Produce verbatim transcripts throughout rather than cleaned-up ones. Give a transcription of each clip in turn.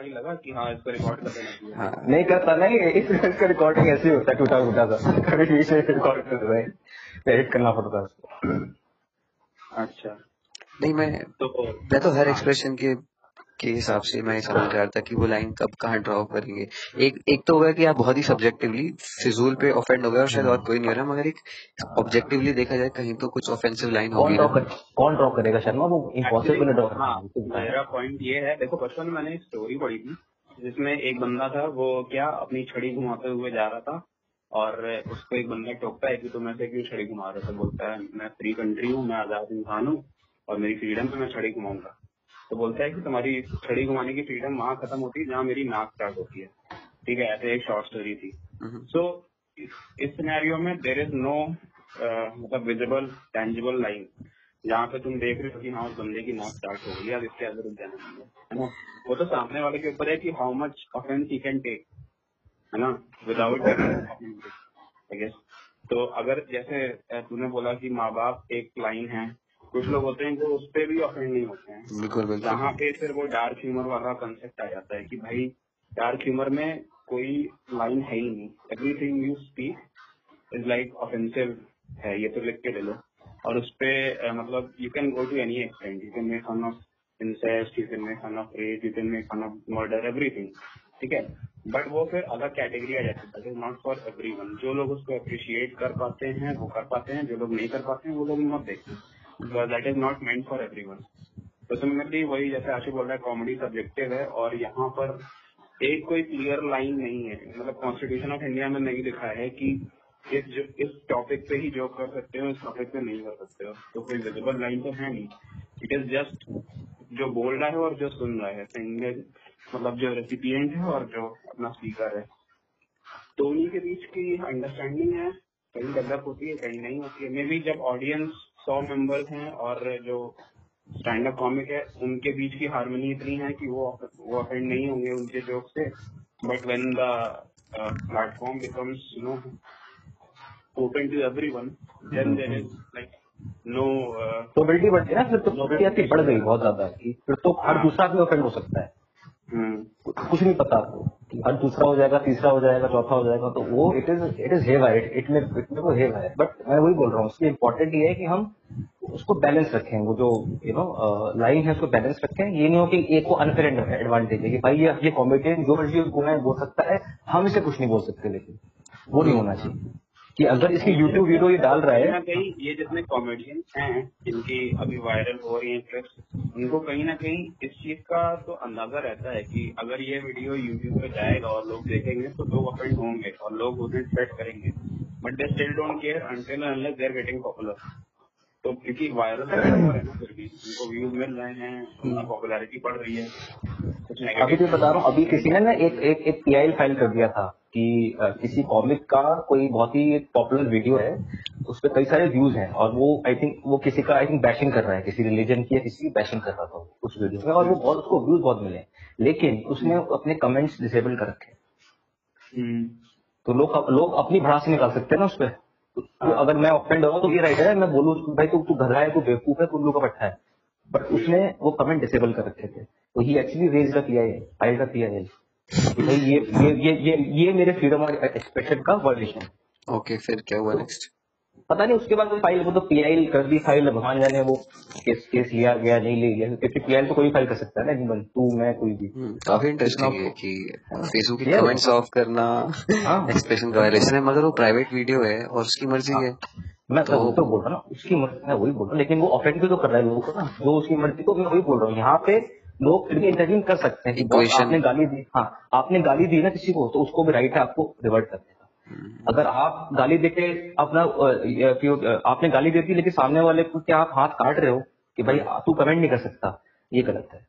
वही लगा कि हाँ इसको रिकॉर्ड कर देना हाँ, नहीं करता नहीं इसका रिकॉर्डिंग ऐसे ही होता है टूटा फूटा सा कभी रिकॉर्ड करता है एडिट करना पड़ता है उसको। अच्छा नहीं मैं तो मैं तो हर एक्सप्रेशन के के हिसाब से मैं समझ रहा था कि वो लाइन कब कहाँ ड्रॉ करेंगे। एक एक तो होगा कि आप बहुत ही सब्जेक्टिवली फिजूल पे ऑफेंड हो गए और शायद और कोई नहीं हो रहा, मगर एक ऑब्जेक्टिवली देखा जाए कहीं तो कुछ ऑफेंसिव लाइन होगी। कौन ड्रॉ करेगा शर्मा, वो इम्पॉसिबल ड्रॉ। मेरा पॉइंट ये है, देखो बचपन में मैंने एक स्टोरी पढ़ी थी जिसमें एक बंदा था वो क्या अपनी छड़ी घुमाते हुए जा रहा था और उसको एक बंदा टोकता है कि तुम ऐसे क्यों छड़ी घुमा रहे हो, बोलता है मैं फ्री कंट्री हूँ, मैं आजाद इंसान हूँ और मेरी फ्रीडम पे मैं छड़ी घुमाऊंगा। तो बोलता है कि तुम्हारी छड़ी घुमाने की फ्रीडम वहाँ खत्म होती है जहाँ मेरी नाक स्टार्ट होती है। ठीक है, ऐसे एक शॉर्ट स्टोरी थी। सो इस सिनेरियो में देयर इज नो मतलब विजिबल टेंजिबल लाइन जहाँ पे तुम देख रहे हो कि हाँ उस बंदे की नाक स्टार्ट हो गई, अब इसके अंदर रुक जाना है ना। वो तो सामने वाले के ऊपर है कि how much offence he can take, है ना, विदाउट। तो अगर जैसे तूने बोला कि माँ बाप एक लाइन है, कुछ लोग होते हैं जो तो उस पर भी ऑफेंड नहीं होते हैं। बिल्कुल बिल्कुल। जहाँ पे फिर वो डार्क ह्यूमर वाला कंसेप्ट आ जाता है कि भाई डार्क ह्यूमर में कोई लाइन है ही नहीं, everything you speak is like offensive है, ये तो लिख के ले लो। और उसपे मतलब you can go to any extent, you can make fun of incest, you can make fun of rape, you can make fun of murder, everything. ठीक है, बट वो फिर अलग कैटेगरी आ जाती है, that is not for everyone. जो लोग उसको अप्रिशिएट कर पाते हैं वो कर पाते हैं, जो लोग नहीं कर पाते हैं वो लोग मत देखते, because that is not meant for everyone। तो सिमिलरली वही जैसे आशी बोल रहा है, कॉमेडी सब्जेक्टिव है और यहाँ पर एक कोई क्लियर लाइन नहीं है। मतलब कॉन्स्टिट्यूशन ऑफ इंडिया में नहीं लिखा है कि इस जो, इस टॉपिक पे ही जॉब कर सकते हो, इस टॉपिक पे नहीं कर सकते हो, तो कोई विजिबल लाइन तो है नहीं। इट इज जस्ट जो बोल रहा है और जो सुन रहा है, मतलब जो रेसिपिएंट है और जो अपना स्पीकर है, तो उन्हीं के बीच की अंडरस्टैंडिंग है, कहीं डेवलप होती है कहीं नहीं होती है। मे बी जब ऑडियंस सौ मेंबर्स हैं और जो स्टैंड अप कॉमिक है उनके बीच की हार्मनी इतनी है कि वो वो अफेंड नहीं होंगे उनके जोक से, but when the platform becomes you know open to everyone then there is like no probability बढ़ती है ना, फिर तो प्रोबेबिलिटी बढ़ गई बहुत ज्यादा कि फिर तो हर दूसरा भी अफेंड हो सकता है। कुछ नहीं पता आपको, हर दूसरा हो जाएगा, तीसरा हो जाएगा, चौथा हो जाएगा, तो वो इट इज इट इज हेवा, इट में वो हेवा है। बट मैं वही बोल रहा हूँ, इसलिए इम्पोर्टेंट ये है कि हम उसको बैलेंस रखें, वो जो यू नो लाइन है उसको बैलेंस रखें। ये नहीं हो कि एक को अनफेयर एडवांटेज है कि भाई ये ये कॉमेडियन जो मर्जी बोल सकता है, हम इसे कुछ नहीं बोल सकते, लेकिन वो नहीं होना चाहिए कि अगर इसकी यूट्यूब वीडियो ये डाल रहा है ना, कहीं ये जितने कॉमेडियन हैं जिनकी अभी वायरल हो रही है क्लिप्स, उनको कहीं ना कहीं इस चीज का तो अंदाजा रहता है कि अगर ये वीडियो यूट्यूब पे जाएगा और लोग देखेंगे तो लोग अफेंड होंगे और लोग उसे ट्रेट करेंगे, but they still don't care until unless they are getting popular. तो क्योंकि वायरल हो रहा है ना, फिर भी उनको व्यूज मिल रहे हैं, उनकी पॉपुलरिटी बढ़ रही है। अभी तो बता रहा हूँ, अभी किसी ने ना एक एक एक पीआई फाइल कर दिया था कि किसी कॉमिक का कोई बहुत ही पॉपुलर वीडियो है, उस पर कई सारे व्यूज हैं और वो आई थिंक वो किसी का आई थिंक बैशिंग कर रहा है, किसी रिलीजन की या किसी की बैशिंग कर रहा था उस वीडियो में, और वो बहुत उसको व्यूज बहुत मिले, लेकिन उसने अपने कमेंट्स डिसेबल कर रखे। तो लोग लोग अपनी भड़ास निकाल सकते हैं ना उस पर। तो अगर मैं ऑफेंड होगा तो ये राइट है, मैं बोलूँ भाई तू तू घर है, तू बेवकूफ है, तू लोग का पट्टा है, बट उसने वो कमेंट डिसेबल कर रखे थे। तो ही actually raise the PI file the PI भाई ये ये ये ये मेरे फ्रीडम और एक्सप्रेशन का वायलेशन है। ओके, फिर क्या हुआ नेक्स्ट पता नहीं। उसके बाद फाइल वो तो पीआई कर दी, फाइल भगवान जाने वो केस केस लिया गया नहीं ले लिया, क्योंकि पीआई तो कोई फाइल कर सकता है ना, तू मैं कोई भी। काफी इंटरेस्टिंग है कि फेसबुक के कमेंट्स ऑफ करना एक्सप्रेशन का वायलेशन है, मगर वो प्राइवेट वीडियो है और उसकी मर्जी है। मैं तो वो तो बोल रहा हूँ ना, उसकी मर्जी, मैं वही बोल रहा हूँ, लेकिन वो ऑफेंड भी तो कर रहा है लोगों को ना, जो उसकी मर्जी। तो मैं वही बोल रहा हूँ, यहाँ पे लोग फिर भी इंटरव्यू कर सकते हैं। आपने गाली दी, हाँ आपने गाली दी ना किसी को, तो उसको भी राइट है आपको रिवर्ट करने का। अगर आप गाली देके अपना आपने गाली दे दी, लेकिन सामने वाले को क्या आप हाथ काट रहे हो कि भाई तू कमेंट नहीं कर सकता, ये गलत है,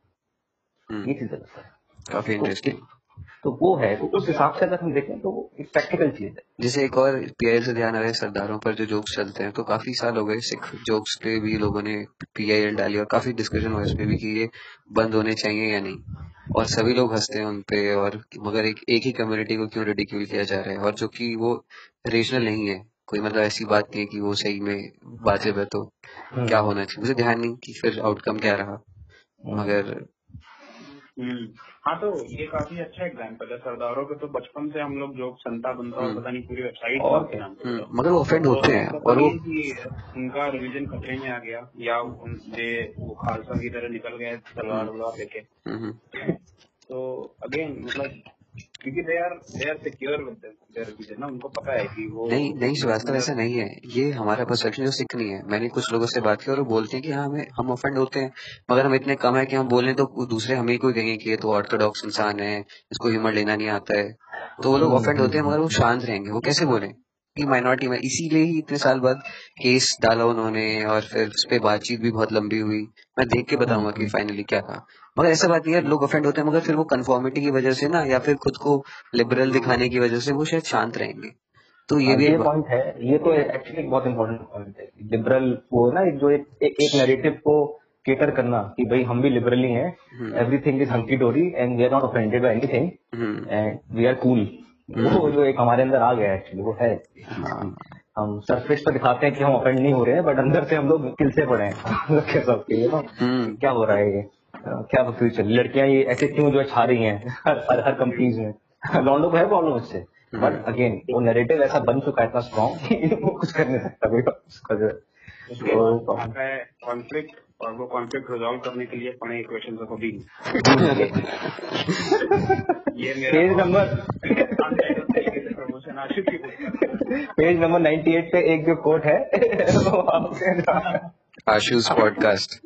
ये चीज गलत है। काफी इंटरेस्टिंग तो वो है। तो उस हिसाब से अगर हम देखें तो वो एक प्रैक्टिकल चीज है। जैसे एक और पीआई से ध्यान आ रहा है सरदारों पर जो जोक्स चलते हैं, तो काफी साल हो गए सिख जोक्स पे भी लोगों ने पीआईएल डाली और काफी डिस्कशन हुआ इसमें भी कि ये बंद होने चाहिए या नहीं, और सभी लोग हंसते हैं उनपे, और मगर एक एक ही कम्युनिटी को क्यों रिडिक्यूल किया जा रहा है, और जो कि वो रेशनल नहीं है। कोई मतलब ऐसी बात नहीं है कि वो सही में वाजिब है, तो क्या होना चाहिए मुझे ध्यान नहीं कि फिर आउटकम क्या रहा, मगर हाँ तो ये काफी अच्छा एग्जाम्पल है सरदारों के, तो बचपन से हम लोग जो संता बनता है पता नहीं पूरी वेबसाइट और के नाम से, मगर वो ऑफेंड होते हैं और उनका रिलीजन खतरे में आ गया या उनसे वो खालसा की तरह निकल गए तलवार वलवार लेके, तो अगेन मतलब क्योंकि they are they are secure with their religion ना, उनको पता है कि वो नहीं नहीं श्रीवास्तव ऐसा नहीं है, ये हमारा परसेप्शन जो सिख नहीं है। मैंने कुछ लोगों से बात की और वो बोलते हैं कि हाँ हमें हम ऑफेंड होते हैं मगर हम इतने कम है कि हम बोलें तो दूसरे हमें कोई कहेंगे कि ये तो ऑर्थोडॉक्स इंसान है, इसको ह्यूमर लेना नहीं आता है, तो वो लोग ऑफेंड होते हैं मगर वो शांत रहेंगे, वो कैसे बोले कि माइनॉरिटी में। इसीलिए ही इतने साल बाद केस डाला उन्होंने और फिर उस पर बातचीत भी बहुत लंबी हुई, मैं देख के बताऊंगा कि फाइनली क्या था। मगर ऐसा बात नहीं है लोग ऑफेंड होते हैं मगर फिर वो कन्फॉर्मिटी की वजह से ना या फिर खुद को लिबरल दिखाने की वजह से वो शायद शांत रहेंगे, तो ये भी एक पॉइंट है। ये तो एक्चुअली बहुत इम्पोर्टेंट पॉइंट है, लिबरल वो ना जो एक, एक नैरेटिव को केटर करना कि भाई हम भी लिबरल ही हैं, everything is hunky dory and we are not offended by anything and we are cool, वो जो एक हमारे अंदर आ गया एक्चुअली वो है। हम सरफेस पर दिखाते हैं कि हम ऑफेंड नहीं हो रहे हैं बट अंदर से हम लोग किल से पड़े हैं सबके लिए ना, क्या हो रहा है ये, क्या फ्यूचर लड़कियां ये ऐसे क्यों जो छा रही हैं हर हर कंपनीज में, लॉन्ड लोग है प्रॉब्लम उससे, बट अगेन वो नैरेटिव ऐसा बन चुका है इतना स्ट्रॉन्ग वो कुछ कर नहीं सकता कोई, और वो कॉन्फ्लिक्ट रिजॉल्व करने के लिए पढ़े इक्वेशंस ऑफ बीइंग। ये मेरा पेज नंबर प्रमोशन आशिक की पेज नंबर अट्ठानवे पे एक जो कोट है आशूज पॉडकास्ट।